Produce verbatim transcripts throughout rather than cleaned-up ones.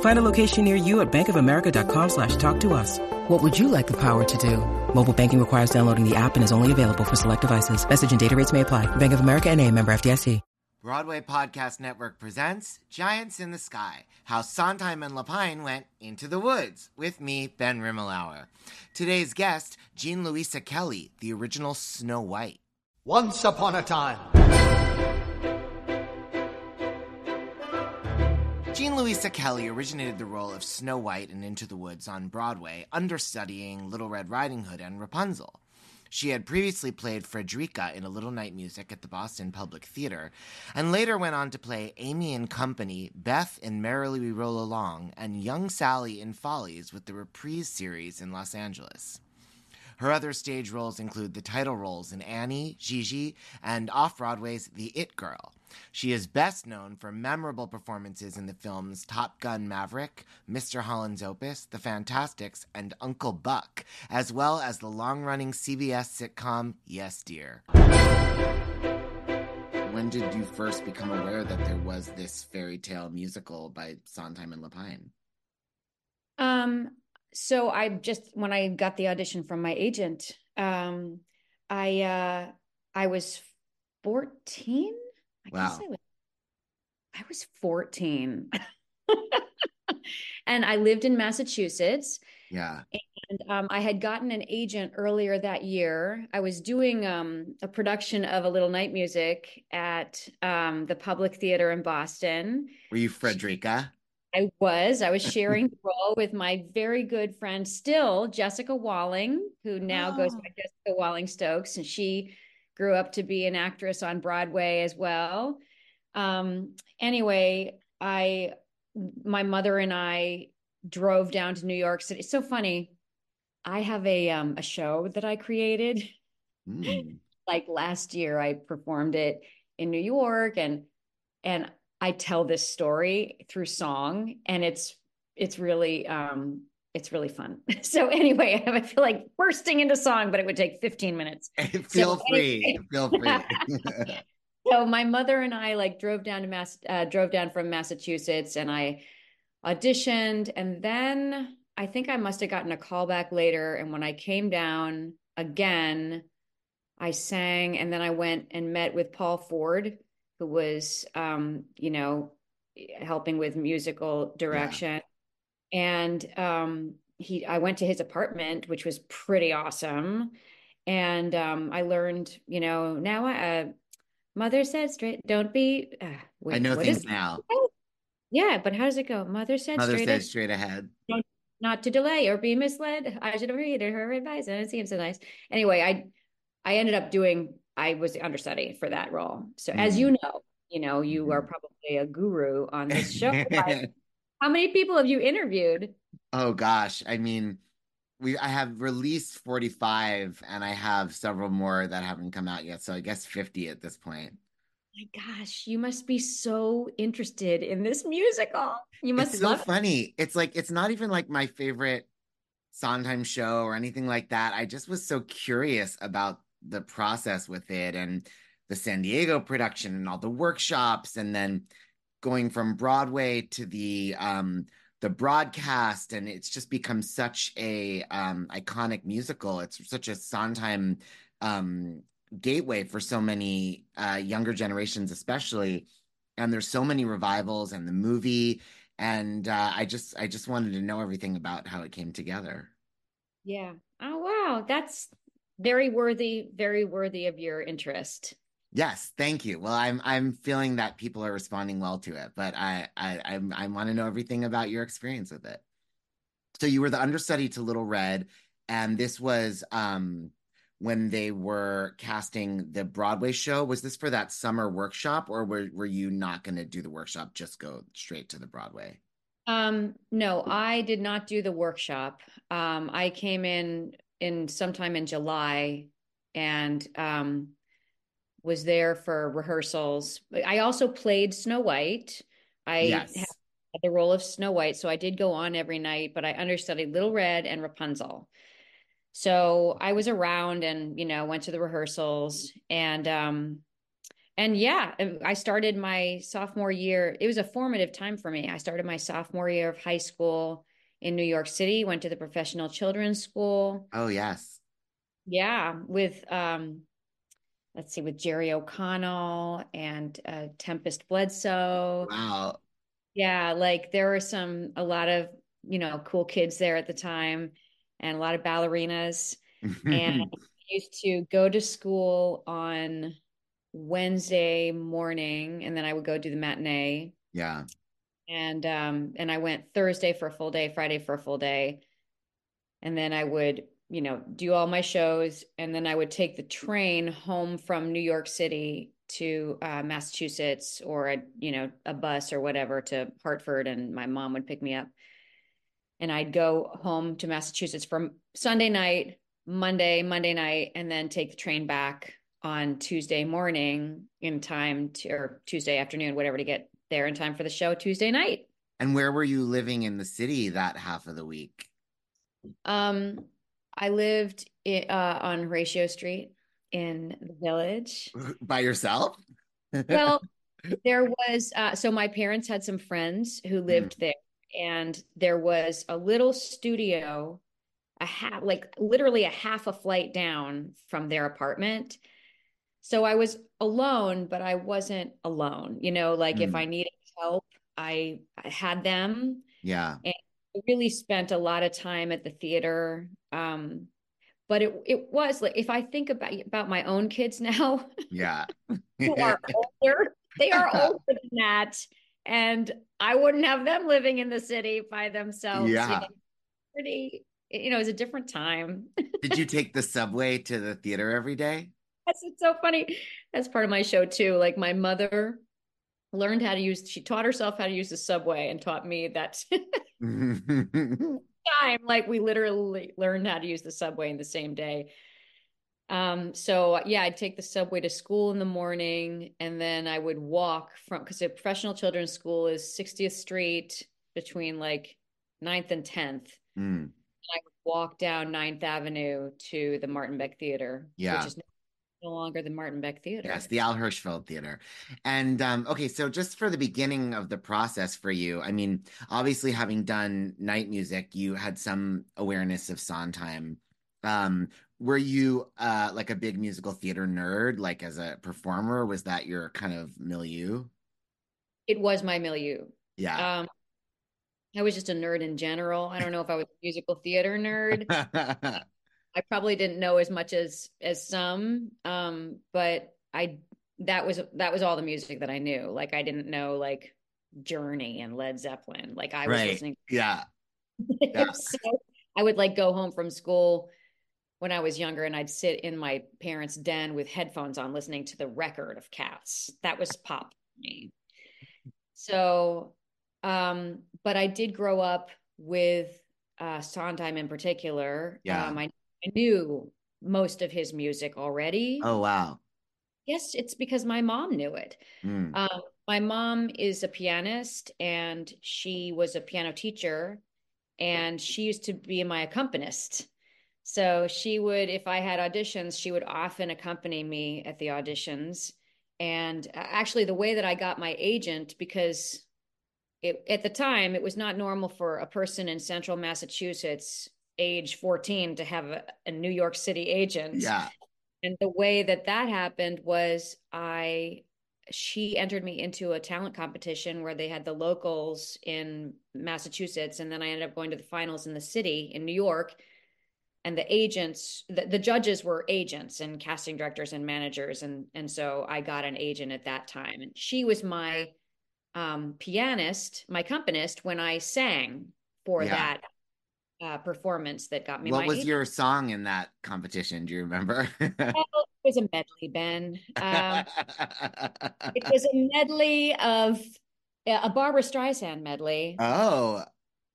Find a location near you at bankofamerica.com slash talk to us. What would you like the power to do? Mobile banking requires downloading the app and is only available for select devices. Message and data rates may apply. Bank of America N A, member F D I C. Broadway Podcast Network presents Giants in the Sky, How Sondheim and Lapine Went Into the Woods, with me, Ben Rimalower. Today's guest, Jean Louisa Kelly, the original Snow White. Once upon a time. Jean Louisa Kelly originated the role of Snow White in Into the Woods on Broadway, understudying Little Red Riding Hood and Rapunzel. She had previously played Frederica in A Little Night Music at the Boston Public Theater, and later went on to play Amy in Company, Beth in Merrily We Roll Along, and Young Sally in Follies with the Reprise series in Los Angeles. Her other stage roles include the title roles in Annie, Gigi, and off-Broadway's The It Girl. She is best known for memorable performances in the films Top Gun Maverick, Mister Holland's Opus, The Fantastics, and Uncle Buck, as well as the long-running C B S sitcom Yes, Dear. When did you first become aware that there was this fairy tale musical by Sondheim and Lapine? Um... So I just, when I got the audition from my agent, um, I uh, I was fourteen. I wow. guess I was, I was fourteen. And I lived in Massachusetts. Yeah. And um, I had gotten an agent earlier that year. I was doing um, a production of A Little Night Music at um, the Public Theater in Boston. Were you Frederica? I was. I was sharing the role with my very good friend still, Jessica Wallen, who now oh. goes by Jessica Wallen Stokes, and she grew up to be an actress on Broadway as well. Um, anyway, I, my mother and I drove down to New York City. It's so funny. I have a um, a show that I created. Mm. Like last year, I performed it in New York, and and. I tell this story through song, and it's, it's really, um, it's really fun. So anyway, I feel like bursting into song, but it would take fifteen minutes. Feel so free. Anyway. Feel free. So my mother and I like drove down to Mass, uh, drove down from Massachusetts, and I auditioned. And then I think I must've gotten a call back later. And when I came down again, I sang, and then I went and met with Paul Ford, who was, um, you know, helping with musical direction. Yeah. And um, he, I went to his apartment, which was pretty awesome. And um, I learned, you know, now I, uh, mother said straight, don't be. Uh, wait, I know things now. It? Yeah, but how does it go? Mother said mother straight, said a- straight ahead. Don't, not to delay or be misled. I should have read her advice, and it seems so nice. Anyway, I, I ended up doing, I was understudy for that role. So mm. as you know, you know, you are probably a guru on this show. How many people have you interviewed? Oh gosh. I mean, we I have released forty-five, and I have several more that haven't come out yet. So I guess fifty at this point. My gosh, you must be so interested in this musical. You must. It's so love funny. It. It's like it's not even like my favorite Sondheim show or anything like that. I just was so curious about the process with it and the San Diego production and all the workshops, and then going from Broadway to the um, the broadcast, and it's just become such a um, iconic musical. It's such a Sondheim Um, gateway for so many uh younger generations especially, and there's so many revivals and the movie, and uh I just I just wanted to know everything about how it came together. Yeah. Oh wow, that's very worthy very worthy of your interest. Yes, thank you. Well, I'm I'm feeling that people are responding well to it, but I I I, I want to know everything about your experience with it. So you were the understudy to Little Red, and this was um when they were casting the Broadway show. Was this for that summer workshop, or were, were you not going to do the workshop, just go straight to the Broadway? Um, no, I did not do the workshop. Um, I came in, in sometime in July and um, was there for rehearsals. I also played Snow White. I yes. had the role of Snow White, so I did go on every night, but I understudied Little Red and Rapunzel. So I was around and, you know, went to the rehearsals and, um, and yeah, I started my sophomore year. It was a formative time for me. I started my sophomore year of high school in New York City, went to the Professional Children's School. Oh, yes. Yeah. With, um, let's see, with Jerry O'Connell and uh, Tempest Bledsoe. Wow. Yeah. Like there were some, a lot of, you know, cool kids there at the time, and a lot of ballerinas. And I used to go to school on Wednesday morning, and then I would go do the matinee. Yeah. And um, and I went Thursday for a full day, Friday for a full day. And then I would, you know, do all my shows. And then I would take the train home from New York City to uh, Massachusetts, or, a, you know, a bus or whatever to Hartford. And my mom would pick me up. And I'd go home to Massachusetts from Sunday night, Monday, Monday night, and then take the train back on Tuesday morning in time to, or Tuesday afternoon, whatever, to get there in time for the show Tuesday night. And where were you living in the city that half of the week? Um, I lived in, uh, on Horatio Street in the Village. By yourself? Well, there was, uh, so my parents had some friends who lived mm. there. And there was a little studio, a half, like literally a half a flight down from their apartment. So I was alone, but I wasn't alone. You know, like mm. if I needed help, I, I had them. Yeah. And I really spent a lot of time at the theater. Um, but it it was like, if I think about about my own kids now, yeah, who are older, they are older than that. And I wouldn't have them living in the city by themselves. Yeah. You know, pretty, you know, it was a different time. Did you take the subway to the theater every day? Yes, it's so funny. That's part of my show too. Like my mother learned how to use, she taught herself how to use the subway and taught me that time. Like we literally learned how to use the subway in the same day. Um, so yeah, I'd take the subway to school in the morning, and then I would walk from, cause the Professional Children's School is sixtieth Street between like ninth and tenth. Mm. And I would walk down ninth Avenue to the Martin Beck Theater, yeah. which is no longer the Martin Beck Theater. Yes. The Al Hirschfeld Theater. And, um, okay. So just for the beginning of the process for you, I mean, obviously having done night music, you had some awareness of Sondheim. Um, Were you uh, like a big musical theater nerd, like as a performer? Was that your kind of milieu? It was my milieu. Yeah. Um, I was just a nerd in general. I don't know if I was a musical theater nerd. I probably didn't know as much as as some, um, but I that was that was all the music that I knew. Like I didn't know like Journey and Led Zeppelin. Like I was right. listening. Yeah. yeah. So I would like go home from school when I was younger, and I'd sit in my parents' den with headphones on, listening to the record of Cats. That was pop for me. So, um, but I did grow up with uh, Sondheim in particular. Yeah. Um, I, I knew most of his music already. Oh, wow. Yes, it's because my mom knew it. Mm. Um, my mom is a pianist, and she was a piano teacher, and she used to be my accompanist. So she would, if I had auditions, she would often accompany me at the auditions. And actually the way that I got my agent, because it, at the time it was not normal for a person in central Massachusetts, age fourteen, to have a, a New York City agent. Yeah. And the way that that happened was I, she entered me into a talent competition where they had the locals in Massachusetts. And then I ended up going to the finals in the city in New York. And the agents, the, the judges were agents and casting directors and managers. And, and so I got an agent at that time. And she was my um, pianist, my accompanist, when I sang for yeah. that uh, performance that got me my agent. What was your song in that competition? Do you remember? Well, it was a medley, Ben. Um, it was a medley of a Barbra Streisand medley. Oh.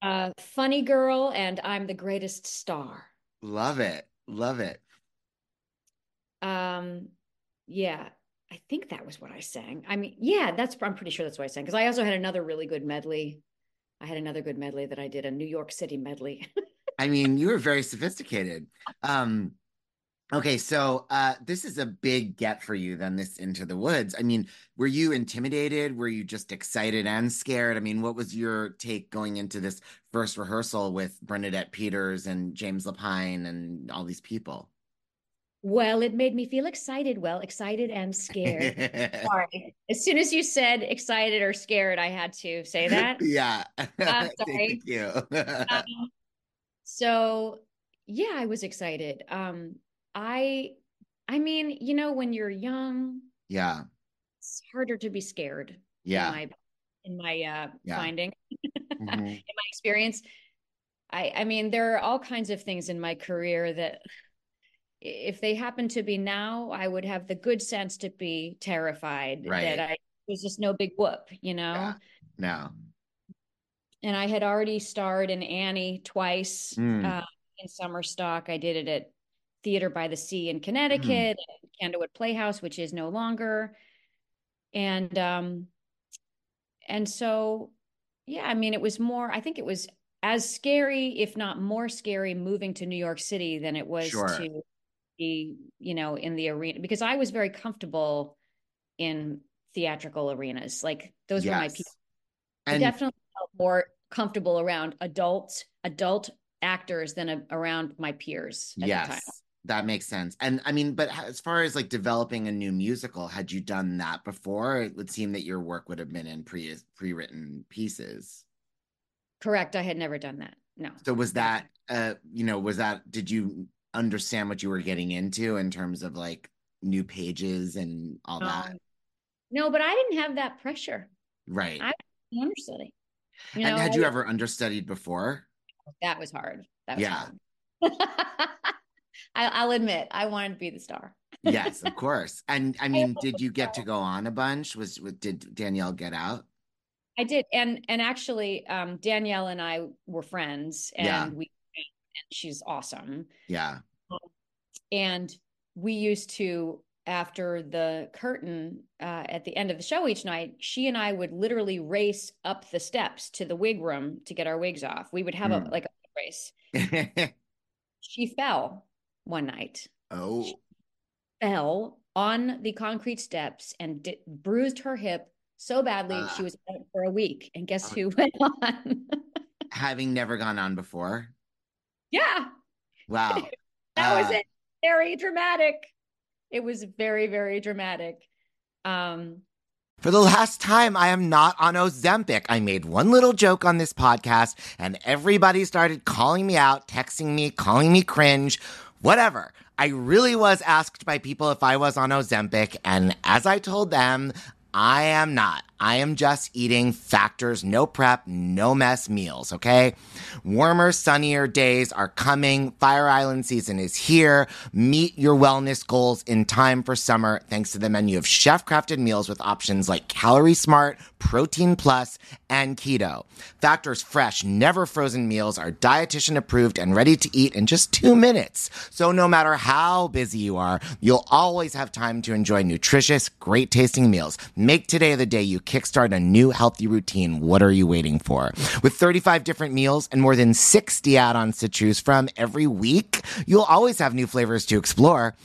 Uh, Funny Girl and I'm the Greatest Star. Love it. Love it. Um, yeah, I think that was what I sang. I mean, yeah, that's, I'm pretty sure that's what I sang. Cause I also had another really good medley. I had another good medley that I did, a New York City medley. I mean, you were very sophisticated. Um, okay. So, uh, this is a big get for you then, this Into the Woods. I mean, were you intimidated? Were you just excited and scared? I mean, what was your take going into this first rehearsal with Bernadette Peters and James Lapine and all these people? Well, it made me feel excited. Well, excited and scared. Sorry. As soon as you said excited or scared, I had to say that. Yeah. I'm sorry. Thank you. um, so yeah, I was excited. Um, I, I mean, you know, when you're young, yeah, it's harder to be scared. Yeah. In my, in my uh, yeah. finding. Mm-hmm. In my experience, I, I mean, there are all kinds of things in my career that if they happen to be now, I would have the good sense to be terrified. Right. That I was just no big whoop, you know? Yeah. No. And I had already starred in Annie twice mm. uh, in summer stock. I did it at Theater by the Sea in Connecticut, mm. and Candlewood Playhouse, which is no longer. And, um, and so... Yeah, I mean, it was more, I think it was as scary, if not more scary, moving to New York City than it was sure. to be, you know, in the arena. Because I was very comfortable in theatrical arenas. Like, those yes. were my people. And I definitely felt more comfortable around adults, adult actors than a, around my peers at yes, the time. That makes sense. And I mean, but as far as like developing a new musical, had you done that before? It would seem that your work would have been in pre pre-written pieces. Correct. I had never done that. No. So was that, uh, you know, was that, did you understand what you were getting into in terms of like new pages and all um, that? No, but I didn't have that pressure. Right. I was an understudy. You and know, had you I, ever understudied before? That was hard. That was yeah. hard. I'll admit, I wanted to be the star. Yes, of course. And I mean, did you get to go on a bunch? Was did Danielle get out? I did, and and actually, um, Danielle and I were friends, and yeah. we and she's awesome. Yeah. And we used to, after the curtain uh, at the end of the show each night, she and I would literally race up the steps to the wig room to get our wigs off. We would have mm. a like a race. She fell. One night, oh, she fell on the concrete steps and di- bruised her hip so badly uh, she was out for a week. And guess who went on? Having never gone on before. Yeah. Wow. That uh, was it. Very dramatic. It was very, very dramatic. Um, For the last time, I am not on Ozempic. I made one little joke on this podcast and everybody started calling me out, texting me, calling me cringe. Whatever. I really was asked by people if I was on Ozempic, and as I told them, I am not. I am just eating factors, no prep, no mess meals, okay? Warmer, sunnier days are coming. Fire Island season is here. Meet your wellness goals in time for summer thanks to the menu of chef-crafted meals with options like Calorie Smart, Protein Plus, and keto. Factor's fresh, never frozen meals are dietitian approved and ready to eat in just two minutes. So no matter how busy you are, you'll always have time to enjoy nutritious, great tasting meals. Make today the day you kickstart a new healthy routine. What are you waiting for? With thirty-five different meals and more than sixty add-ons to choose from every week, you'll always have new flavors to explore.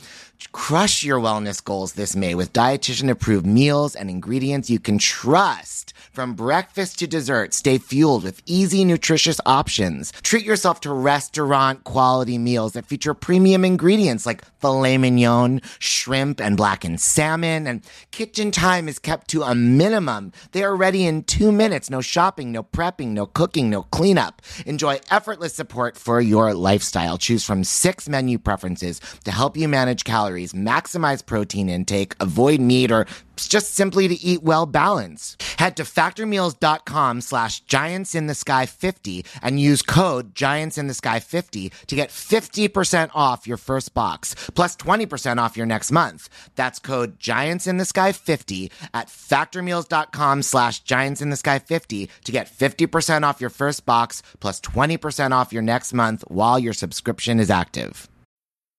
Crush your wellness goals this May with dietitian-approved meals and ingredients you can trust. From breakfast to dessert, stay fueled with easy, nutritious options. Treat yourself to restaurant-quality meals that feature premium ingredients like filet mignon, shrimp, and blackened salmon. And kitchen time is kept to a minimum. They are ready in two minutes. No shopping, no prepping, no cooking, no cleanup. Enjoy effortless support for your lifestyle. Choose from six menu preferences to help you manage calories, maximize protein intake, avoid meat, or just simply to eat well balanced. Head to factormeals.com slash giantsinthesky50 and use code giantsinthesky fifty to get fifty percent off your first box, plus twenty percent off your next month. That's code giantsinthesky fifty at factormeals.com slash giantsinthesky50 to get fifty percent off your first box, plus twenty percent off your next month while your subscription is active.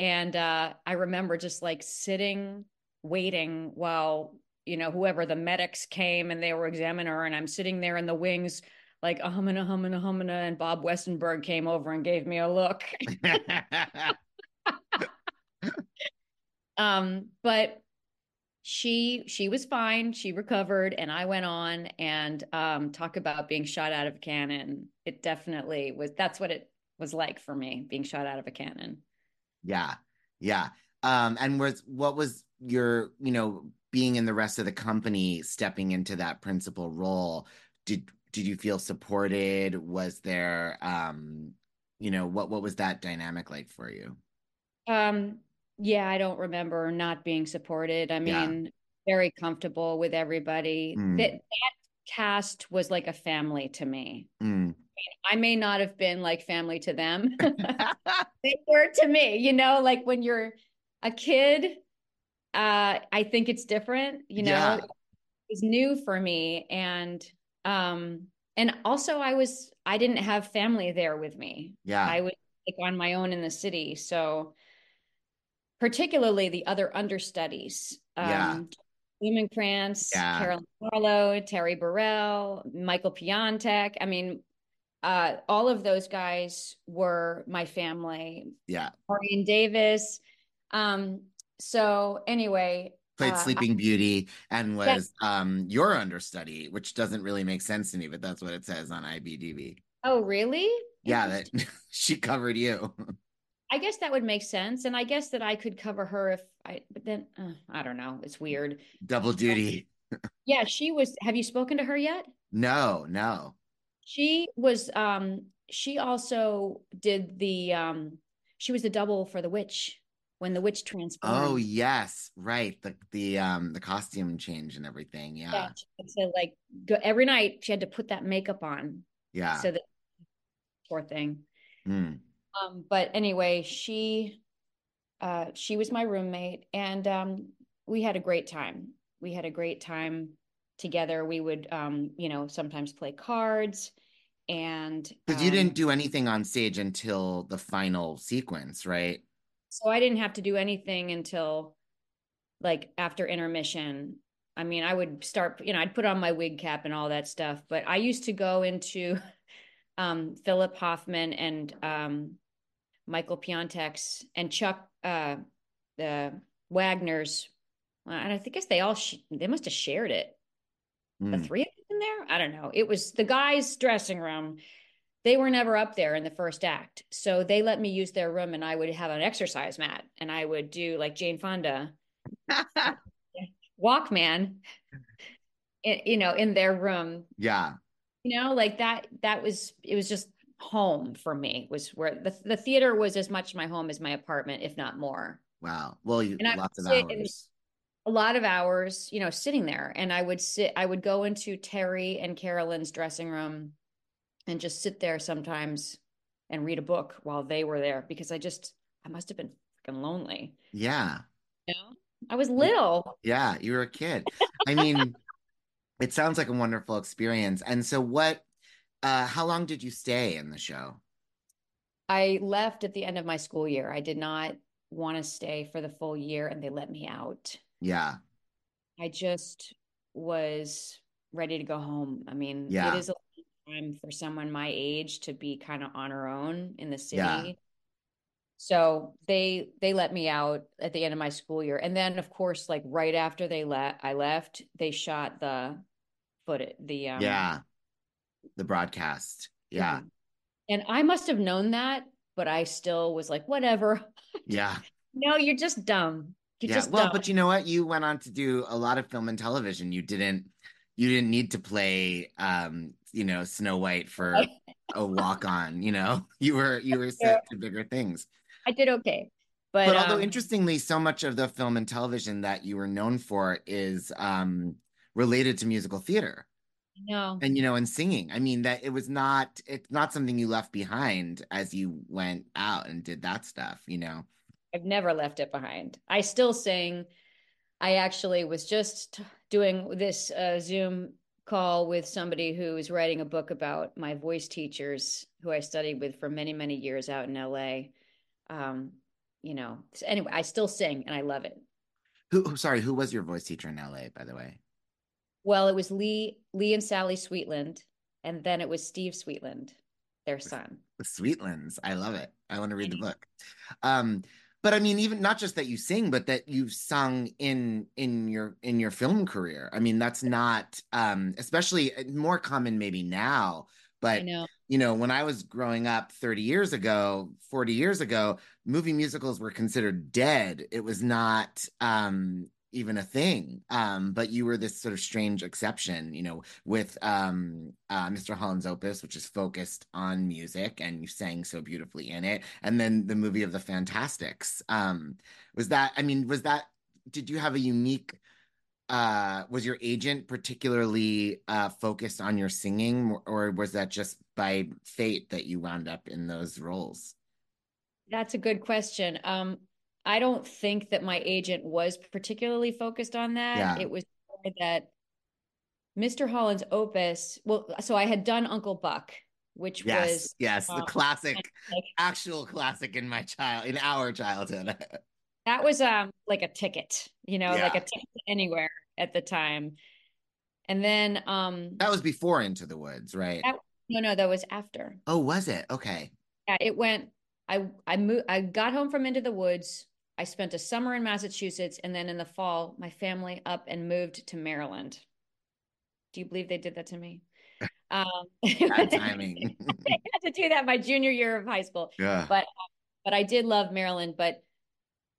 And uh, I remember just like sitting, waiting while, you know, whoever the medics came and they were examining her. And I'm sitting there in the wings, like a humana, humana, humana. And Bob Westenberg came over and gave me a look. um, but she she was fine. She recovered. And I went on and um, talk about being shot out of a cannon. It definitely was. That's what it was like for me, being shot out of a cannon. Yeah. Yeah. Um, and was, what was your, you know, being in the rest of the company, stepping into that principal role, did, did you feel supported? Was there, um, you know, what, what was that dynamic like for you? Um, yeah, I don't remember not being supported. I mean, yeah. Very comfortable with everybody. Mm. That, that cast was like a family to me. Mm. I may not have been like family to them. They were to me, you know, like when you're a kid, uh, I think it's different, you know, yeah. It's new for me. And, um, and also I was, I didn't have family there with me. Yeah. I was like on my own in the city. So particularly the other understudies, um, yeah. Lumenkrantz, yeah. Carolyn Marlowe, Terry Burrell, Michael Piontek. I mean, Uh, all of those guys were my family. Yeah. Maureen Davis. Um, so anyway. Played uh, Sleeping I, Beauty and was yeah. um, your understudy, which doesn't really make sense to me, but that's what it says on I M D B. Oh, really? Yeah. That she covered you. I guess that would make sense. And I guess that I could cover her if I, but then, uh, I don't know. It's weird. Double duty. Yeah. She was, have you spoken to her yet? No, no. She was, um, she also did the, um, she was the double for the witch when the witch transformed. Oh yes. Right. The, the, um, the costume change and everything. Yeah. yeah so like go, every night she had to put that makeup on. Yeah. So that poor thing. Mm. Um, but anyway, she, uh, she was my roommate and, um, we had a great time. We had a great time. Together we would, um, you know, sometimes play cards and. Because um, you didn't do anything on stage until the final sequence, right? So I didn't have to do anything until like after intermission. I mean, I would start, you know, I'd put on my wig cap and all that stuff, but I used to go into um, Philip Hoffman and um, Michael Piontek's and Chuck uh, uh, Wagner's. And I guess they all, sh- they must've shared it. The three of them in there? I don't know. It was the guys' dressing room. They were never up there in the first act. So they let me use their room and I would have an exercise mat and I would do like Jane Fonda, Walkman, you know, in their room. Yeah. You know, like that, that was, it was just home for me, was where the, the theater was as much my home as my apartment, if not more. Wow. Well, you, lots of hours. A lot of hours, you know, sitting there. And I would sit, I would go into Terry and Carolyn's dressing room and just sit there sometimes and read a book while they were there, because I just, I must have been fucking lonely. Yeah. You know? I was little. Yeah, you were a kid. I mean, it sounds like a wonderful experience. And so what, uh, how long did you stay in the show? I left at the end of my school year. I did not want to stay for the full year, and they let me out. Yeah. I just was ready to go home. I mean, yeah. It is a long time for someone my age to be kind of on her own in the city. Yeah. So they they let me out at the end of my school year. And then, of course, like right after they let I left, they shot the footage, the um, yeah, the broadcast. Yeah. And I must have known that, but I still was like, whatever. Yeah. No, you're just dumb. You yeah. Well, don't. But you know what? You went on to do a lot of film and television. You didn't, you didn't need to play, um, you know, Snow White for a walk-on. You know, you were you were set to bigger things. I did okay, but, but although um, interestingly, so much of the film and television that you were known for is um, related to musical theater. No, and you know, and singing. I mean, that it was not. It's not something you left behind as you went out and did that stuff. You know. I've never left it behind. I still sing. I actually was just doing this uh, Zoom call with somebody who is writing a book about my voice teachers who I studied with for many, many years out in L A. Um, you know, so anyway, I still sing and I love it. Who, sorry, who was your voice teacher in L A, by the way? Well, it was Lee, Lee and Sally Sweetland. And then it was Steve Sweetland, their son. The Sweetlands. I love it. I want to read the book. Um, But I mean, even not just that you sing, but that you've sung in in your in your film career. I mean, that's not um, especially more common maybe now. But, I know. You know, when I was growing up thirty years ago, forty years ago, movie musicals were considered dead. It was not um, even a thing. Um, but you were this sort of strange exception, you know, with um, uh, Mister Holland's Opus, which is focused on music, and you sang so beautifully in it. And then the movie of The Fantastics. Um, was that, I mean, was that, did you have a unique, uh, was your agent particularly uh, focused on your singing, or, or was that just by fate that you wound up in those roles? That's a good question. Um, I don't think that my agent was particularly focused on that. Yeah. It was that Mister Holland's Opus. Well, so I had done Uncle Buck, which yes, was yes, um, the classic, like, actual classic in my child, in our childhood. That was um like a ticket, you know, yeah. like a ticket anywhere at the time. And then um, that was before Into the Woods, right? That, no, no, that was after. Oh, was it? Okay. Yeah, it went. I I moved. I got home from Into the Woods. I spent a summer in Massachusetts, and then in the fall, my family up and moved to Maryland. Do you believe they did that to me? Um, Bad timing. I had to do that my junior year of high school. Yeah. But but I did love Maryland. But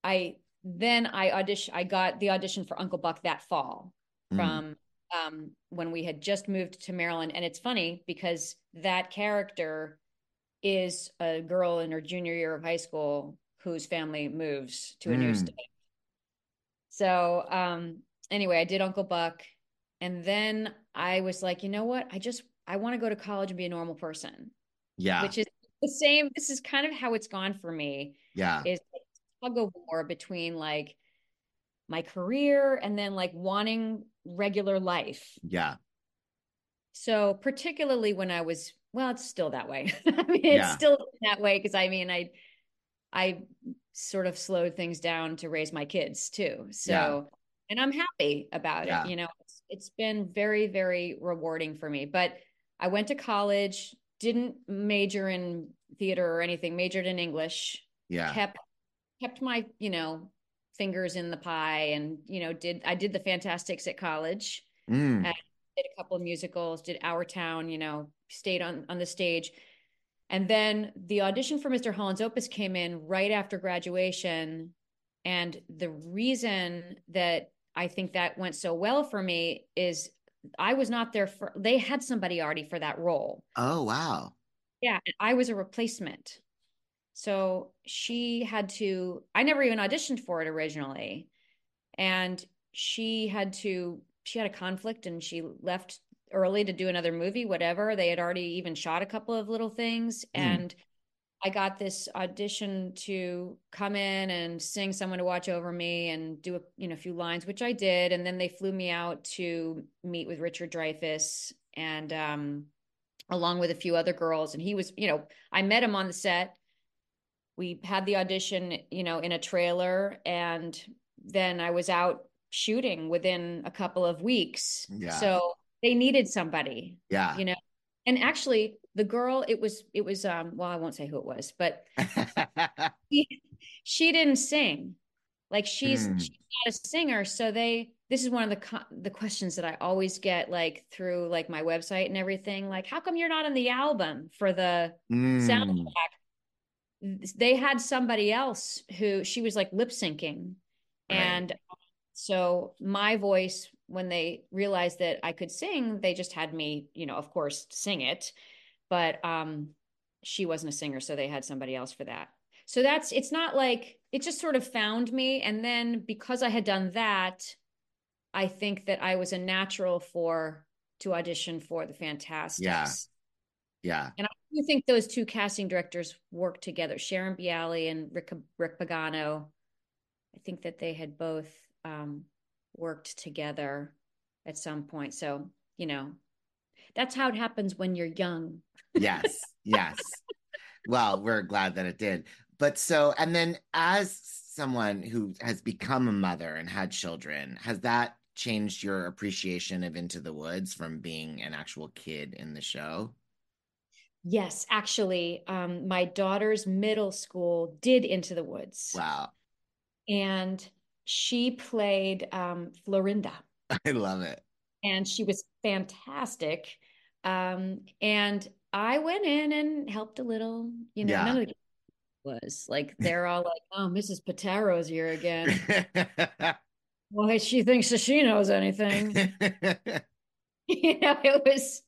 I then I audition. I got the audition for Uncle Buck that fall mm. from um, when we had just moved to Maryland. And it's funny because that character is a girl in her junior year of high school whose family moves to a mm. new state. So um, anyway, I did Uncle Buck. And then I was like, you know what? I just, I want to go to college and be a normal person. Yeah. Which is the same. This is kind of how it's gone for me. Yeah. Is a tug of war between like my career and then like wanting regular life. Yeah. So particularly when I was, well, it's still that way. I mean, it's yeah. still that way because I mean, I, I sort of slowed things down to raise my kids too. So, yeah. and I'm happy about yeah. it. You know, it's, it's been very, very rewarding for me. But I went to college, didn't major in theater or anything. Majored in English. Yeah, kept kept my you know fingers in the pie, and you know did I did the Fantastics at college. Mm. At, did a couple of musicals, did Our Town, you know, stayed on, on the stage. And then the audition for Mister Holland's Opus came in right after graduation. And the reason that I think that went so well for me is I was not there for, they had somebody already for that role. Oh, wow. Yeah. I was a replacement. So she had to, I never even auditioned for it originally. And she had to, she had a conflict and she left early to do another movie, whatever. They had already even shot a couple of little things. Mm. And I got this audition to come in and sing Someone to Watch Over Me and do a you know, few lines, which I did. And then they flew me out to meet with Richard Dreyfuss and um, along with a few other girls. And he was, you know, I met him on the set. We had the audition, you know, in a trailer. And then I was out shooting within a couple of weeks. Yeah. So they needed somebody, yeah, you know, and actually the girl, it was, it was, um, well, I won't say who it was, but she, she didn't sing. Like she's, mm. she's not a singer. So they, this is one of the, co- the questions that I always get, like through like my website and everything, like, how come you're not on the album for the mm. soundtrack? They had somebody else who she was like lip syncing. Right. And so my voice, when they realized that I could sing, they just had me, you know, of course, sing it. But um, she wasn't a singer, so they had somebody else for that. So that's, it's not like, it just sort of found me. And then because I had done that, I think that I was a natural for, to audition for The Fantastics. Yeah. Yeah. And I do think those two casting directors worked together, Sharon Bialy and Rick, Rick Pagano. I think that they had both um, worked together at some point. So, you know, that's how it happens when you're young. Yes. Yes. Well, we're glad that it did. But so, and then as someone who has become a mother and had children, has that changed your appreciation of Into the Woods from being an actual kid in the show? Yes, actually, um, my daughter's middle school did Into the Woods. Wow. And she played um, Florinda. I love it. And she was fantastic. Um, and I went in and helped a little, you know, yeah. None of the kids was like, they're all like, oh, Missus Pataro's here again. Why she thinks that she knows anything. You know, it was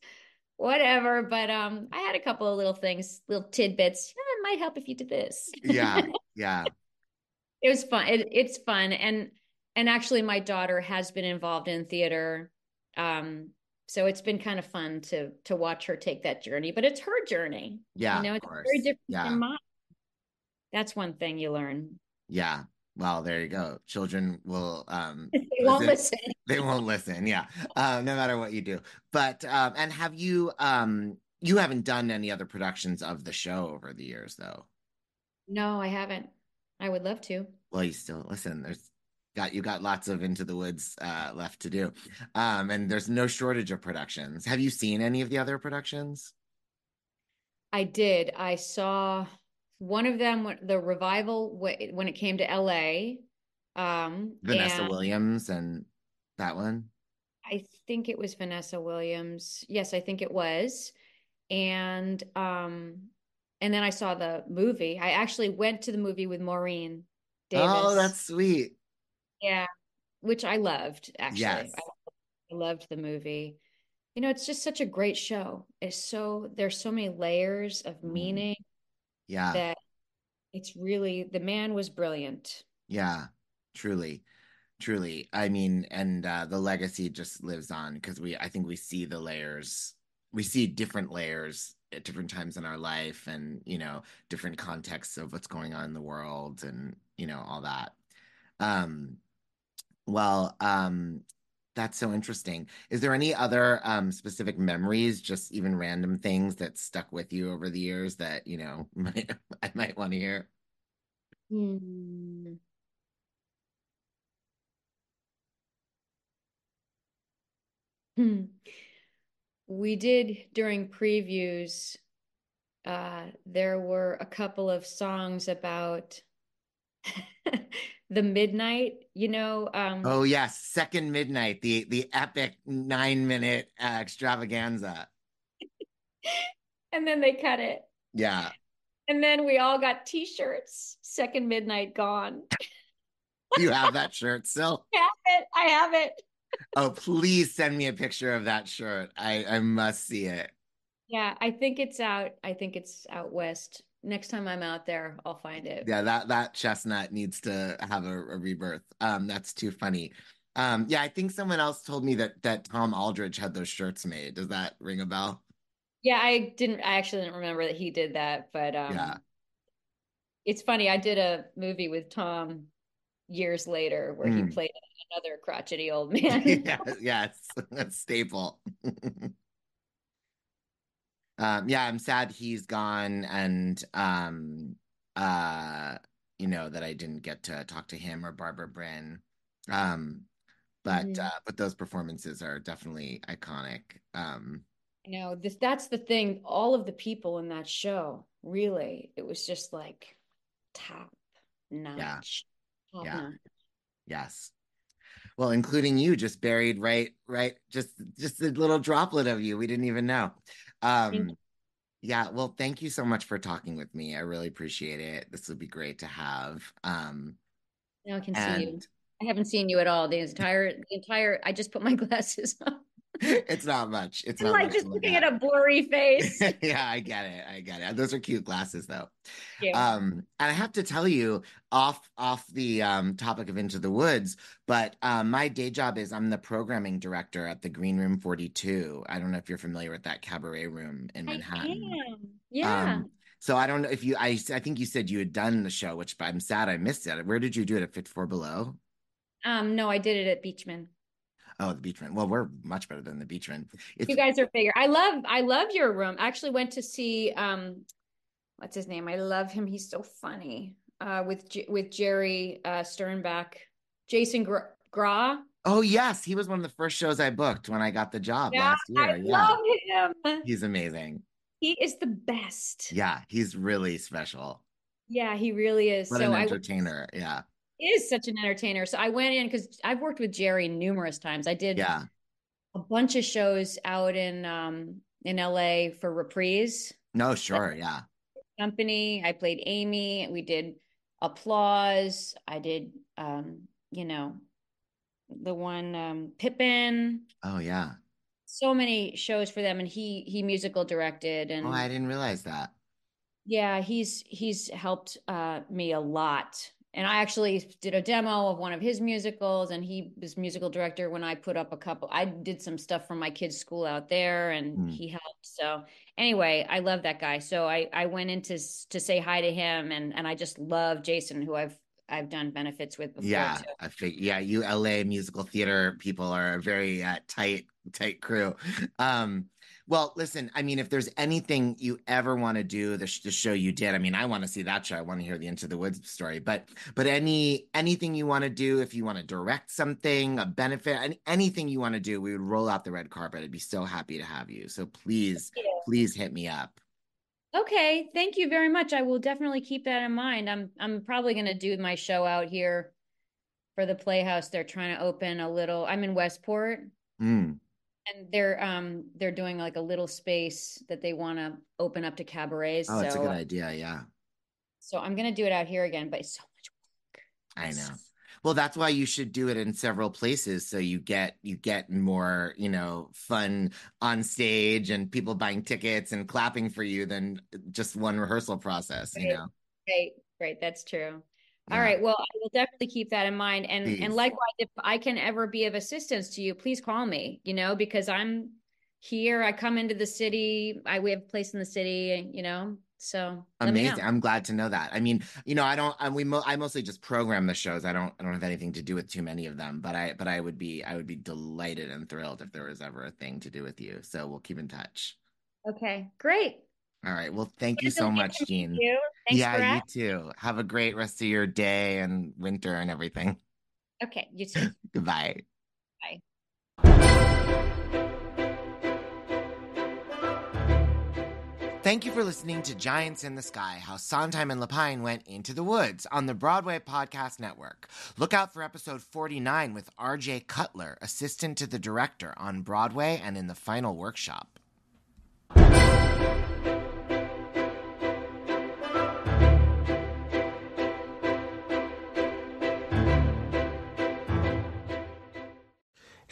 whatever. But um, I had a couple of little things, little tidbits. Oh, it might help if you did this. Yeah. Yeah. It was fun. It, it's fun. And, and actually my daughter has been involved in theater. Um, so it's been kind of fun to, to watch her take that journey, but it's her journey. Yeah. You know, it's course. very different yeah. than mine. That's one thing you learn. Yeah. Well, there you go. Children will, um, they won't listen. listen. They won't listen. Yeah. Um, no matter what you do, but, um, and have you, um, you haven't done any other productions of the show over the years though? No, I haven't. I would love to. Well, you still listen. There's got you got lots of Into the Woods uh, left to do, um, and there's no shortage of productions. Have you seen any of the other productions? I did. I saw one of them, the revival when it came to L A. Um, Vanessa and Williams and that one. I think it was Vanessa Williams. Yes, I think it was, and. Um, And then I saw the movie. I actually went to the movie with Maureen Davis. Oh, that's sweet. Yeah, which I loved, actually. Yes. I loved the movie. You know, it's just such a great show. It's so, there's so many layers of meaning. Yeah. That it's really, the man was brilliant. Yeah, truly. Truly. I mean, and uh, the legacy just lives on because we, I think we see the layers, we see different layers at different times in our life and, you know, different contexts of what's going on in the world and, you know, all that. Um, well, um, that's so interesting. Is there any other um, specific memories, just even random things that stuck with you over the years that, you know, might, I might want to hear? Mm. Hmm. We did during previews, uh, there were a couple of songs about the midnight, you know. Um, oh, yes. Second Midnight, the the epic nine minute uh, extravaganza. And then they cut it. Yeah. And then we all got T-shirts, Second Midnight Gone. You have that shirt still? I have it. I have it. Oh, please send me a picture of that shirt. I, I must see it. Yeah, I think it's out. I think it's out west. Next time I'm out there, I'll find it. Yeah, that that chestnut needs to have a, a rebirth. Um, that's too funny. Um, yeah, I think someone else told me that that Tom Aldridge had those shirts made. Does that ring a bell? Yeah, I didn't. I actually didn't remember that he did that, but um, yeah. It's funny. I did a movie with Tom years later where mm. he played another crotchety old man. Yeah, yes, that's a staple. Um, yeah, I'm sad he's gone, and um, uh, you know that I didn't get to talk to him or Barbara Bryn. Um, but mm-hmm. uh, but those performances are definitely iconic. Um, you know, this, that's the thing. All of the people in that show, really, it was just like top notch. Yeah. Top yeah. Notch. Yes. Well, including you, just buried right, right, just just a little droplet of you. We didn't even know. Um, yeah, well, thank you so much for talking with me. I really appreciate it. This would be great to have. Um, now I can and... see you. I haven't seen you at all. The entire, the entire. I just put my glasses on. It's not much. It's I'm not like much just look looking at. at a blurry face. Yeah, I get it. I get it. Those are cute glasses, though. Yeah. Um, and I have to tell you, off off the um, topic of Into the Woods, but um, my day job is I'm the programming director at the Green Room forty-two. I don't know if you're familiar with that cabaret room in Manhattan. I am. Yeah. Um, so I don't know if you. I I think you said you had done the show, which I'm sad I missed it. Where did you do it at fifty-four Below? Um, no, I did it at Beachmen. Oh, the Beachmen. Well, we're much better than the Beachmen. It's- you guys are bigger. I love, I love your room. I actually went to see, um, what's his name? I love him. He's so funny. Uh, with, G- with Jerry, uh, Sternback, Jason Gra-, Gra. Oh yes. He was one of the first shows I booked when I got the job yeah, last year. I yeah. love him. He's amazing. He is the best. Yeah. He's really special. Yeah, he really is. What so an entertainer. I- yeah. Is such an entertainer. So I went in because I've worked with Jerry numerous times. I did yeah. a bunch of shows out in um in L A for Reprise. No, sure, yeah. Company. I played Amy. We did Applause. I did um, you know, the one um Pippin. Oh yeah. So many shows for them, and he he musical directed. And oh, I didn't realize that. Yeah, he's he's helped uh me a lot. And I actually did a demo of one of his musicals, and he was musical director when I put up a couple. I did some stuff from my kids' school out there, and mm. he helped. So anyway, I love that guy. So I, I went in to, to say hi to him, and, and I just love Jason, who I've I've done benefits with before. Yeah, I think, yeah, you L A musical theater people are a very uh, tight, tight crew. Um, Well, listen, I mean, if there's anything you ever want to do, the, sh- the show you did, I mean, I want to see that show. I want to hear the Into the Woods story. But but any anything you want to do, if you want to direct something, a benefit, any, anything you want to do, we would roll out the red carpet. I'd be so happy to have you. So please, please hit me up. Okay. Thank you very much. I will definitely keep that in mind. I'm I'm probably going to do my show out here for the Playhouse. They're trying to open a little. I'm in Westport. Mm. And they're um they're doing like a little space that they want to open up to cabarets. Oh, so, that's a good idea, yeah. So I'm gonna do it out here again, but it's so much work. I know. Well, that's why you should do it in several places, so you get you get more, you know, fun on stage and people buying tickets and clapping for you than just one rehearsal process. Great. You know. Great, great, that's true. Yeah. All right. Well, I will definitely keep that in mind. And please. And likewise, if I can ever be of assistance to you, please call me, you know, because I'm here. I come into the city. I we have a place in the city, you know, so. Amazing. I'm glad to know that. I mean, you know, I don't, I, we, mo- I mostly just program the shows. I don't, I don't have anything to do with too many of them, but I, but I would be, I would be delighted and thrilled if there was ever a thing to do with you. So we'll keep in touch. Okay, great. All right. Well, thank you so much, Jean. You. Yeah, you too. Have a great rest of your day and winter and everything. Okay, you too. Goodbye. Bye. Thank you for listening to Giants in the Sky, how Sondheim and Lapine went into the woods on the Broadway Podcast Network. Look out for episode forty-nine with R J Cutler, assistant to the director on Broadway and in the final workshop.